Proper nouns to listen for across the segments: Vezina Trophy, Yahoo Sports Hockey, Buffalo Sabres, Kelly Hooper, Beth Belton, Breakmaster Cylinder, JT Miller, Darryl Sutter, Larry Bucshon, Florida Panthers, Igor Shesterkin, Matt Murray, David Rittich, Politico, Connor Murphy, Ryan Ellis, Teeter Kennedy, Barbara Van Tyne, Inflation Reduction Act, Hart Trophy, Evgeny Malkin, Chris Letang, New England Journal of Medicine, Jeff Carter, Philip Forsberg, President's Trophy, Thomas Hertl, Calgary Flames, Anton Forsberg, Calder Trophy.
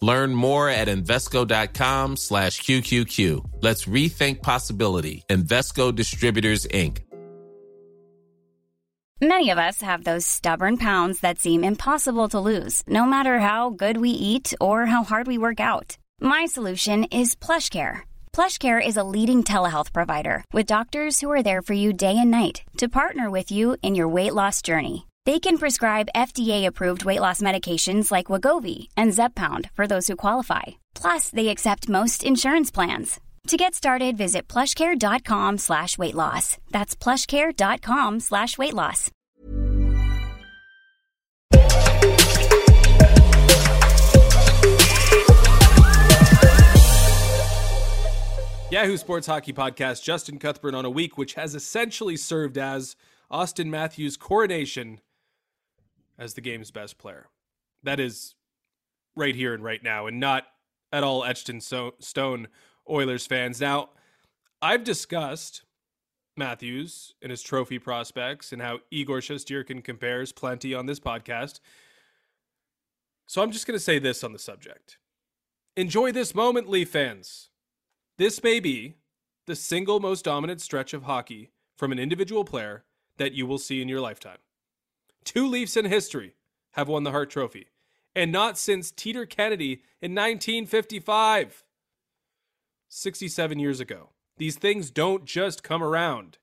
Learn more at Invesco.com/QQQ. Let's rethink possibility. Invesco Distributors, Inc. Many of us have those stubborn pounds that seem impossible to lose, no matter how good we eat or how hard we work out. My solution is PlushCare. PlushCare is a leading telehealth provider with doctors who are there for you day and night to partner with you in your weight loss journey. They can prescribe FDA-approved weight loss medications like Wegovi and Zepbound for those who qualify. Plus, they accept most insurance plans. To get started, visit plushcare.com/weightloss. That's plushcare.com/weightloss. Yahoo Sports Hockey Podcast, Justin Cuthbert on a week which has essentially served as Auston Matthews' coronation as the game's best player. That is right here and right now, and not at all etched in stone. Oilers fans. Now, I've discussed Matthews and his trophy prospects and how Igor Shesterkin compares plenty on this podcast. So I'm just going to say this on the subject. Enjoy this moment, Leaf fans. This may be the single most dominant stretch of hockey from an individual player that you will see in your lifetime. 2 Leafs in history have won the Hart Trophy, and not since Teeter Kennedy in 1955. 67 years ago. These things don't just come around.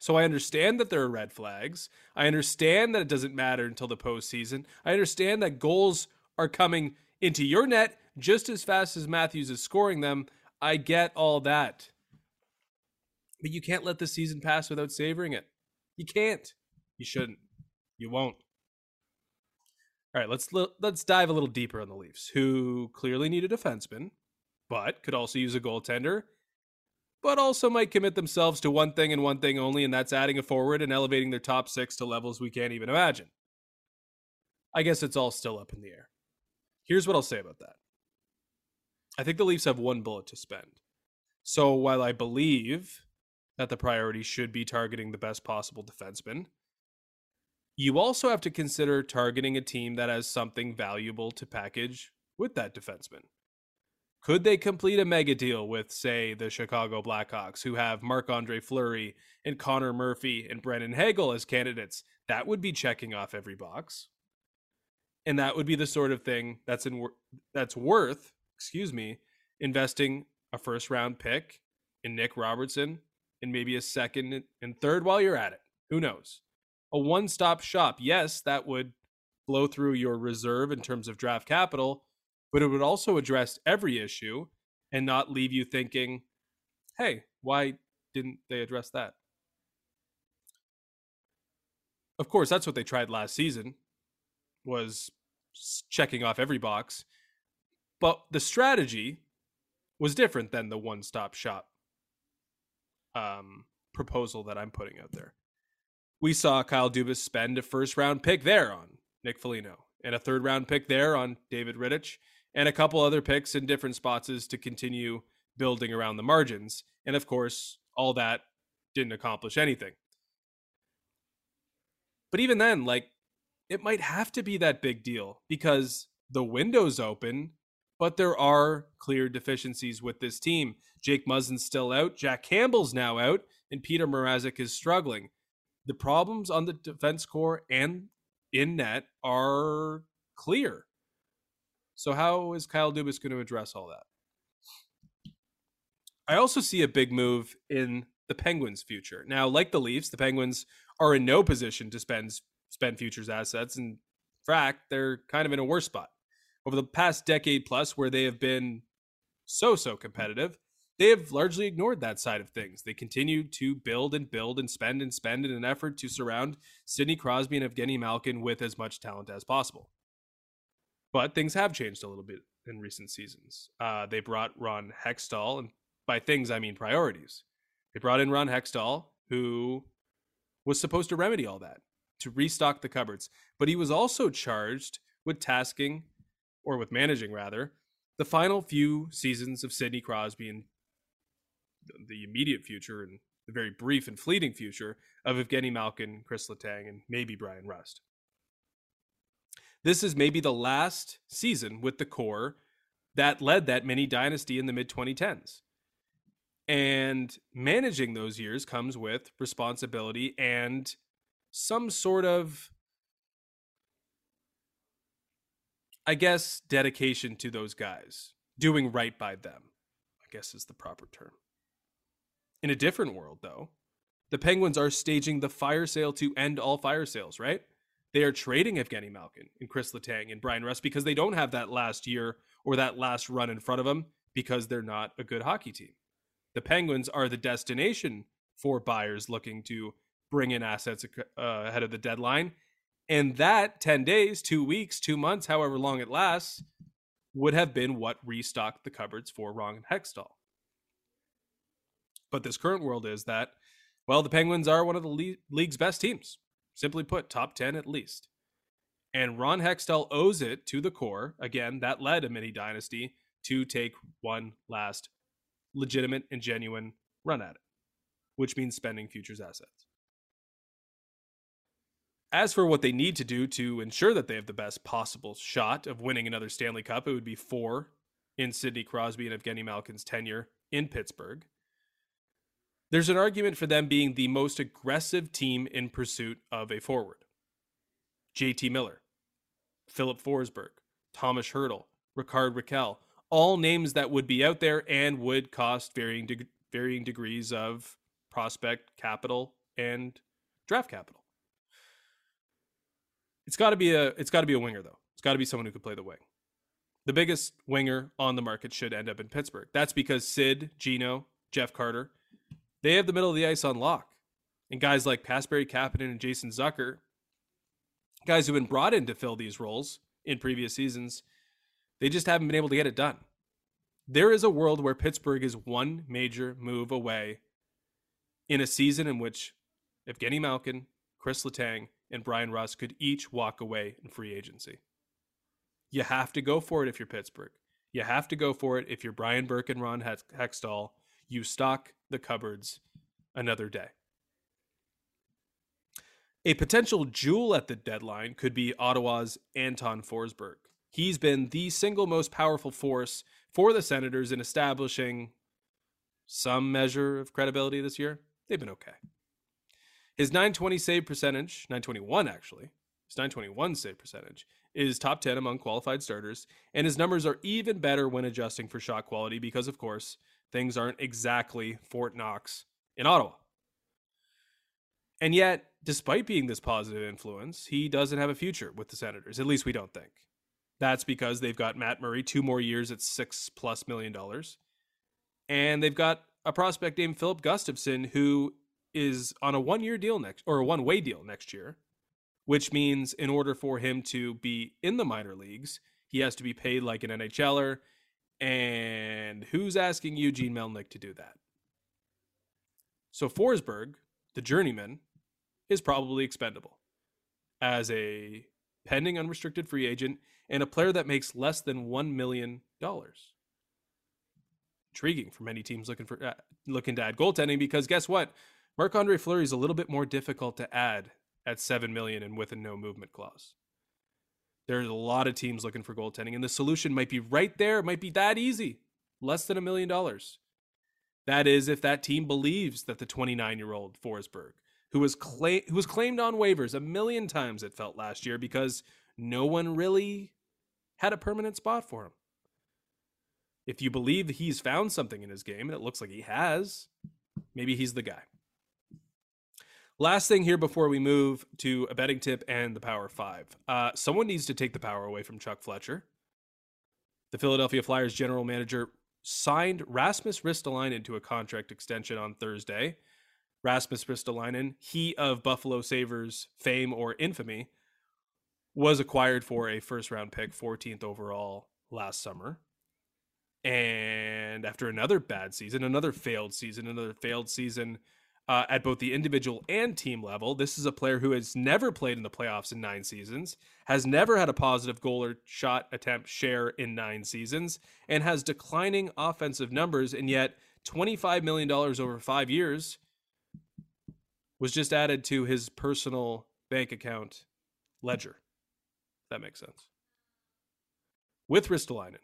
So I understand that there are red flags. I understand that it doesn't matter until the postseason. I understand that goals are coming into your net just as fast as Matthews is scoring them. I get all that. But you can't let the season pass without savoring it. You can't. You shouldn't. You won't. All right, let's dive a little deeper on the Leafs, who clearly need a defenseman, but could also use a goaltender, but also might commit themselves to one thing and one thing only, and that's adding a forward and elevating their top six to levels we can't even imagine. I guess it's all still up in the air. Here's what I'll say about that. I think the Leafs have one bullet to spend. So while I believe that the priority should be targeting the best possible defenseman, you also have to consider targeting a team that has something valuable to package with that defenseman. Could they complete a mega deal with, say, the Chicago Blackhawks, who have Marc-Andre Fleury and Connor Murphy and Brandon Hagel as candidates? That would be checking off every box. And that would be the sort of thing that's worth investing a first-round pick in Nick Robertson and maybe a second and third while you're at it. Who knows? A one-stop shop. Yes, that would blow through your reserve in terms of draft capital, but it would also address every issue and not leave you thinking, hey, why didn't they address that? Of course, that's what they tried last season, was checking off every box. But the strategy was different than the one-stop shop proposal that I'm putting out there. We saw Kyle Dubas spend a first-round pick there on Nick Foligno and a third-round pick there on David Rittich, and a couple other picks in different spots to continue building around the margins. And of course, all that didn't accomplish anything. But even then, it might have to be that big deal because the window's open, but there are clear deficiencies with this team. Jake Muzzin's still out, Jack Campbell's now out, and Peter Mrazek is struggling. The problems on the defense core and in net are clear. So how is Kyle Dubas going to address all that? I also see a big move in the Penguins' future. Now, like the Leafs, the Penguins are in no position to spend futures assets. In fact, they're kind of in a worse spot. Over the past decade plus, where they have been so competitive, they have largely ignored that side of things. They continue to build and spend in an effort to surround Sidney Crosby and Evgeny Malkin with as much talent as possible. But things have changed a little bit in recent seasons. They brought Ron Hextall and By things, I mean priorities. They brought in Ron Hextall, who was supposed to remedy all that, to restock the cupboards. But he was also charged with tasking, or with managing rather, the final few seasons of Sidney Crosby and the immediate future and the very brief and fleeting future of Evgeny Malkin, Chris Letang, and maybe Brian Rust. This is maybe the last season with the core that led that mini dynasty in the mid-2010s. And managing those years comes with responsibility and some sort of, I guess, dedication to those guys. Doing right by them, I guess, is the proper term. In a different world, though, the Penguins are staging the fire sale to end all fire sales, right? They are trading Evgeny Malkin and Chris Letang and Brian Rust because they don't have that last year or that last run in front of them because they're not a good hockey team. The Penguins are the destination for buyers looking to bring in assets ahead of the deadline. And that 10 days, 2 weeks, 2 months, however long it lasts, would have been what restocked the cupboards for Ron Hextall. But this current world is that, well, the Penguins are one of the league's best teams. Simply put, top 10 at least. And Ron Hextall owes it to the core, again, that led a mini-dynasty, to take one last legitimate and genuine run at it, which means spending futures assets. As for what they need to do to ensure that they have the best possible shot of winning another Stanley Cup, it would be 4 in Sidney Crosby and Evgeny Malkin's tenure in Pittsburgh. There's an argument for them being the most aggressive team in pursuit of a forward. JT Miller, Philip Forsberg, Thomas Hertl, Rickard Rakell, all names that would be out there and would cost varying degrees of prospect capital and draft capital. It's got to be a winger, though. It's got to be someone who could play the wing. The biggest winger on the market should end up in Pittsburgh. That's because Sid, Gino, Jeff Carter, they have the middle of the ice on lock. And guys like Kasperi Kapanen and Jason Zucker, guys who've been brought in to fill these roles in previous seasons, they just haven't been able to get it done. There is a world where Pittsburgh is one major move away in a season in which Evgeny Malkin, Chris Letang, and Brian Rust could each walk away in free agency. You have to go for it if you're Pittsburgh. You have to go for it if you're Brian Burke and Ron Hextall. You stock the cupboards another day. A potential jewel at the deadline could be Ottawa's Anton Forsberg. He's been the single most powerful force for the Senators in establishing some measure of credibility this year. They've been okay. His 920 save percentage, 921 actually, his 921 save percentage is top 10 among qualified starters, and his numbers are even better when adjusting for shot quality because, of course, things aren't exactly Fort Knox in Ottawa. And yet, despite being this positive influence, he doesn't have a future with the Senators. At least we don't think. That's because they've got Matt Murray 2 more years at $6+ million. And they've got a prospect named Philip Gustafson who is on a one-way deal next year, which means in order for him to be in the minor leagues, he has to be paid like an NHLer. And who's asking Eugene Melnyk to do that? So Forsberg, the journeyman, is probably expendable as a pending unrestricted free agent and a player that makes less than $1 million. Intriguing for many teams looking to add goaltending, because guess what? Marc-Andre Fleury is a little bit more difficult to add at $7 million and with a no movement clause. There's a lot of teams looking for goaltending, and the solution might be right there. It might be that easy. Less than $1 million. That is, if that team believes that the 29-year-old Forsberg, who was claimed on waivers 1 million times, it felt last year, because no one really had a permanent spot for him. If you believe he's found something in his game, and it looks like he has, maybe he's the guy. Last thing here before we move to a betting tip and the Power 5. Someone needs to take the power away from Chuck Fletcher. The Philadelphia Flyers general manager signed Rasmus Ristolainen to a contract extension on Thursday. Rasmus Ristolainen, he of Buffalo Sabres fame or infamy, was acquired for a first-round pick, 14th overall last summer. And after another bad season, another failed season at both the individual and team level, this is a player who has never played in the playoffs in 9 seasons, has never had a positive goal or shot attempt share in 9 seasons, and has declining offensive numbers. And yet $25 million over 5 years was just added to his personal bank account ledger. That makes sense. With Ristolainen,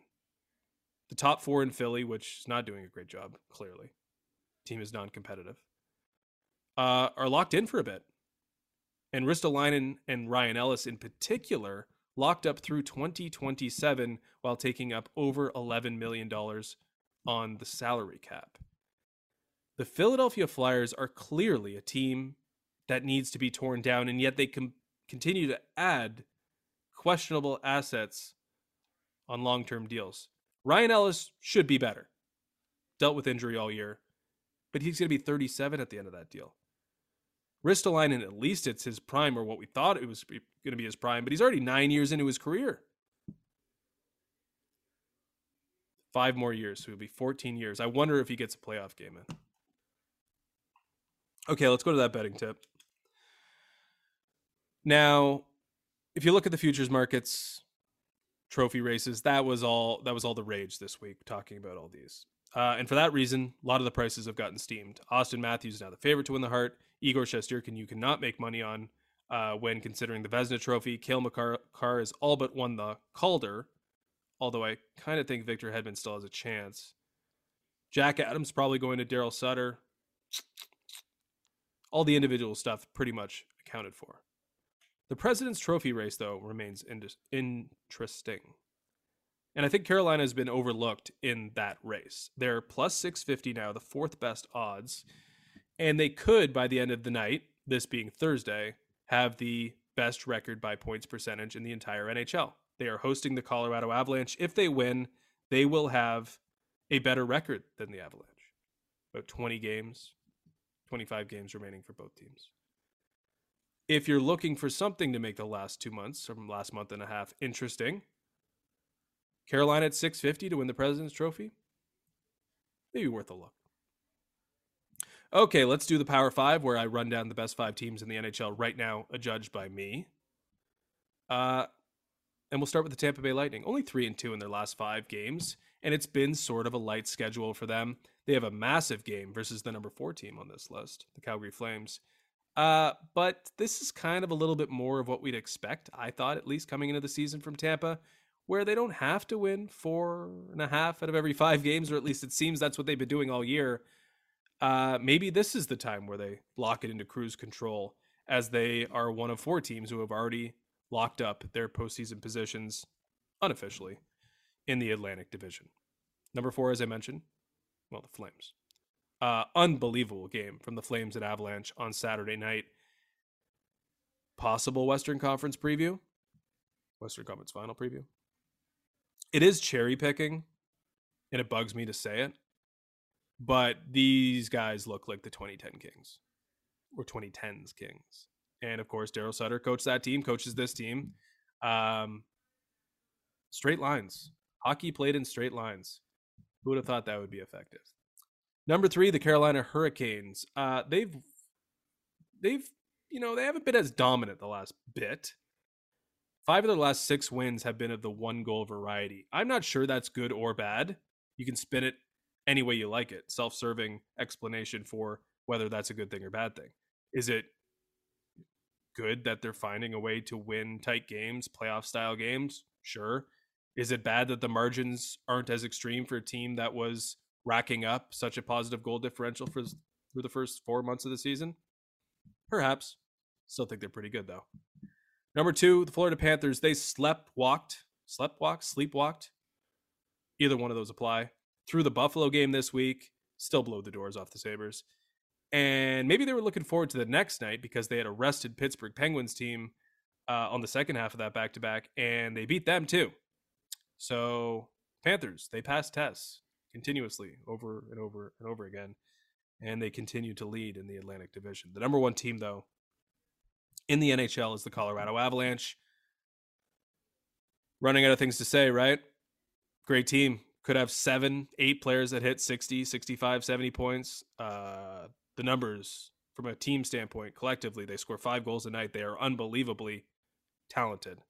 the top 4 in Philly, which is not doing a great job, clearly. Team is non-competitive. Are locked in for a bit. And Ristolainen and Ryan Ellis in particular locked up through 2027 while taking up over $11 million on the salary cap. The Philadelphia Flyers are clearly a team that needs to be torn down, and yet they continue to add questionable assets on long-term deals. Ryan Ellis should be better. Dealt with injury all year, but he's going to be 37 at the end of that deal. Ristolainen, at least it's his prime, or what we thought it was going to be his prime, but he's already 9 years into his career. 5 more years, so he'll be 14 years. I wonder if he gets a playoff game in. Okay, let's go to that betting tip. Now, if you look at the futures markets, trophy races, that was all the rage this week, talking about all these, and for that reason a lot of the prices have gotten steamed. Auston Matthews is now the favorite to win the Hart. Igor Shesterkin you cannot make money on when considering the Vezina Trophy. Cale Makar has all but won the Calder, although I kind of think Victor Hedman still has a chance. Jack Adams probably going to Daryl Sutter. All the individual stuff pretty much accounted for. The President's Trophy race, though, remains interesting. And I think Carolina has been overlooked in that race. They're plus 650 now, the 4th best odds. And they could, by the end of the night, this being Thursday, have the best record by points percentage in the entire NHL. They are hosting the Colorado Avalanche. If they win, they will have a better record than the Avalanche. About 20 games, 25 games remaining for both teams. If you're looking for something to make the last 2 months, from last month and a half, interesting, Carolina at 650 to win the President's Trophy, maybe worth a look. Okay, let's do the Power 5, where I run down the best 5 teams in the NHL right now, adjudged by me. And we'll start with the Tampa Bay Lightning. Only 3-2 in their last 5 games, and it's been sort of a light schedule for them. They have a massive game versus the number 4 team on this list, the Calgary Flames. But this is kind of a little bit more of what we'd expect, I thought, at least coming into the season from Tampa, where they don't have to win 4.5 out of every 5 games, or at least it seems that's what they've been doing all year. Maybe this is the time where they lock it into cruise control, as they are one of 4 teams who have already locked up their postseason positions unofficially in the Atlantic Division. Number 4, as I mentioned, well, the Flames. Unbelievable game from the Flames at Avalanche on Saturday night. Possible Western Conference final preview. It is cherry picking, and it bugs me to say it, but these guys look like the 2010s Kings. And of course, Daryl Sutter coaches this team. Straight lines. Hockey played in straight lines. Who would have thought that would be effective? Number 3, the Carolina Hurricanes. They haven't been as dominant the last bit. 5 of their last 6 wins have been of the 1-goal variety. I'm not sure that's good or bad. You can spin it any way you like it. Self-serving explanation for whether that's a good thing or bad thing. Is it good that they're finding a way to win tight games, playoff-style games? Sure. Is it bad that the margins aren't as extreme for a team that was racking up such a positive goal differential through the first 4 months of the season? Perhaps. Still think they're pretty good, though. Number 2, the Florida Panthers. They sleepwalked, either one of those apply, through the Buffalo game this week. Still blow the doors off the Sabres. And maybe they were looking forward to the next night because they had a rested Pittsburgh Penguins team on the second half of that back-to-back, and they beat them, too. So, Panthers, they passed tests continuously over and over and over again, and they continue to lead in the Atlantic Division. The number 1 team, though, in the NHL is the Colorado Avalanche. Running out of things to say, right? Great team. could have 7-8 players that hit 60, 65, 70 points. The numbers from a team standpoint, collectively, they score 5 goals a night. They are unbelievably talented.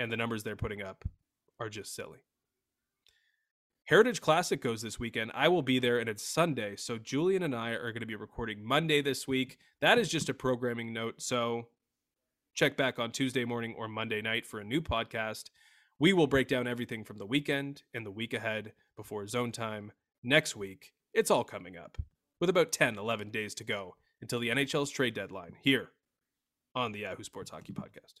And the numbers they're putting up are just silly. Heritage Classic goes this weekend. I will be there, and it's Sunday. So Julian and I are going to be recording Monday this week. That is just a programming note. So check back on Tuesday morning or Monday night for a new podcast. We will break down everything from the weekend and the week ahead before zone time next week. It's all coming up with about 10, 11 days to go until the NHL's trade deadline here on the Yahoo Sports Hockey Podcast.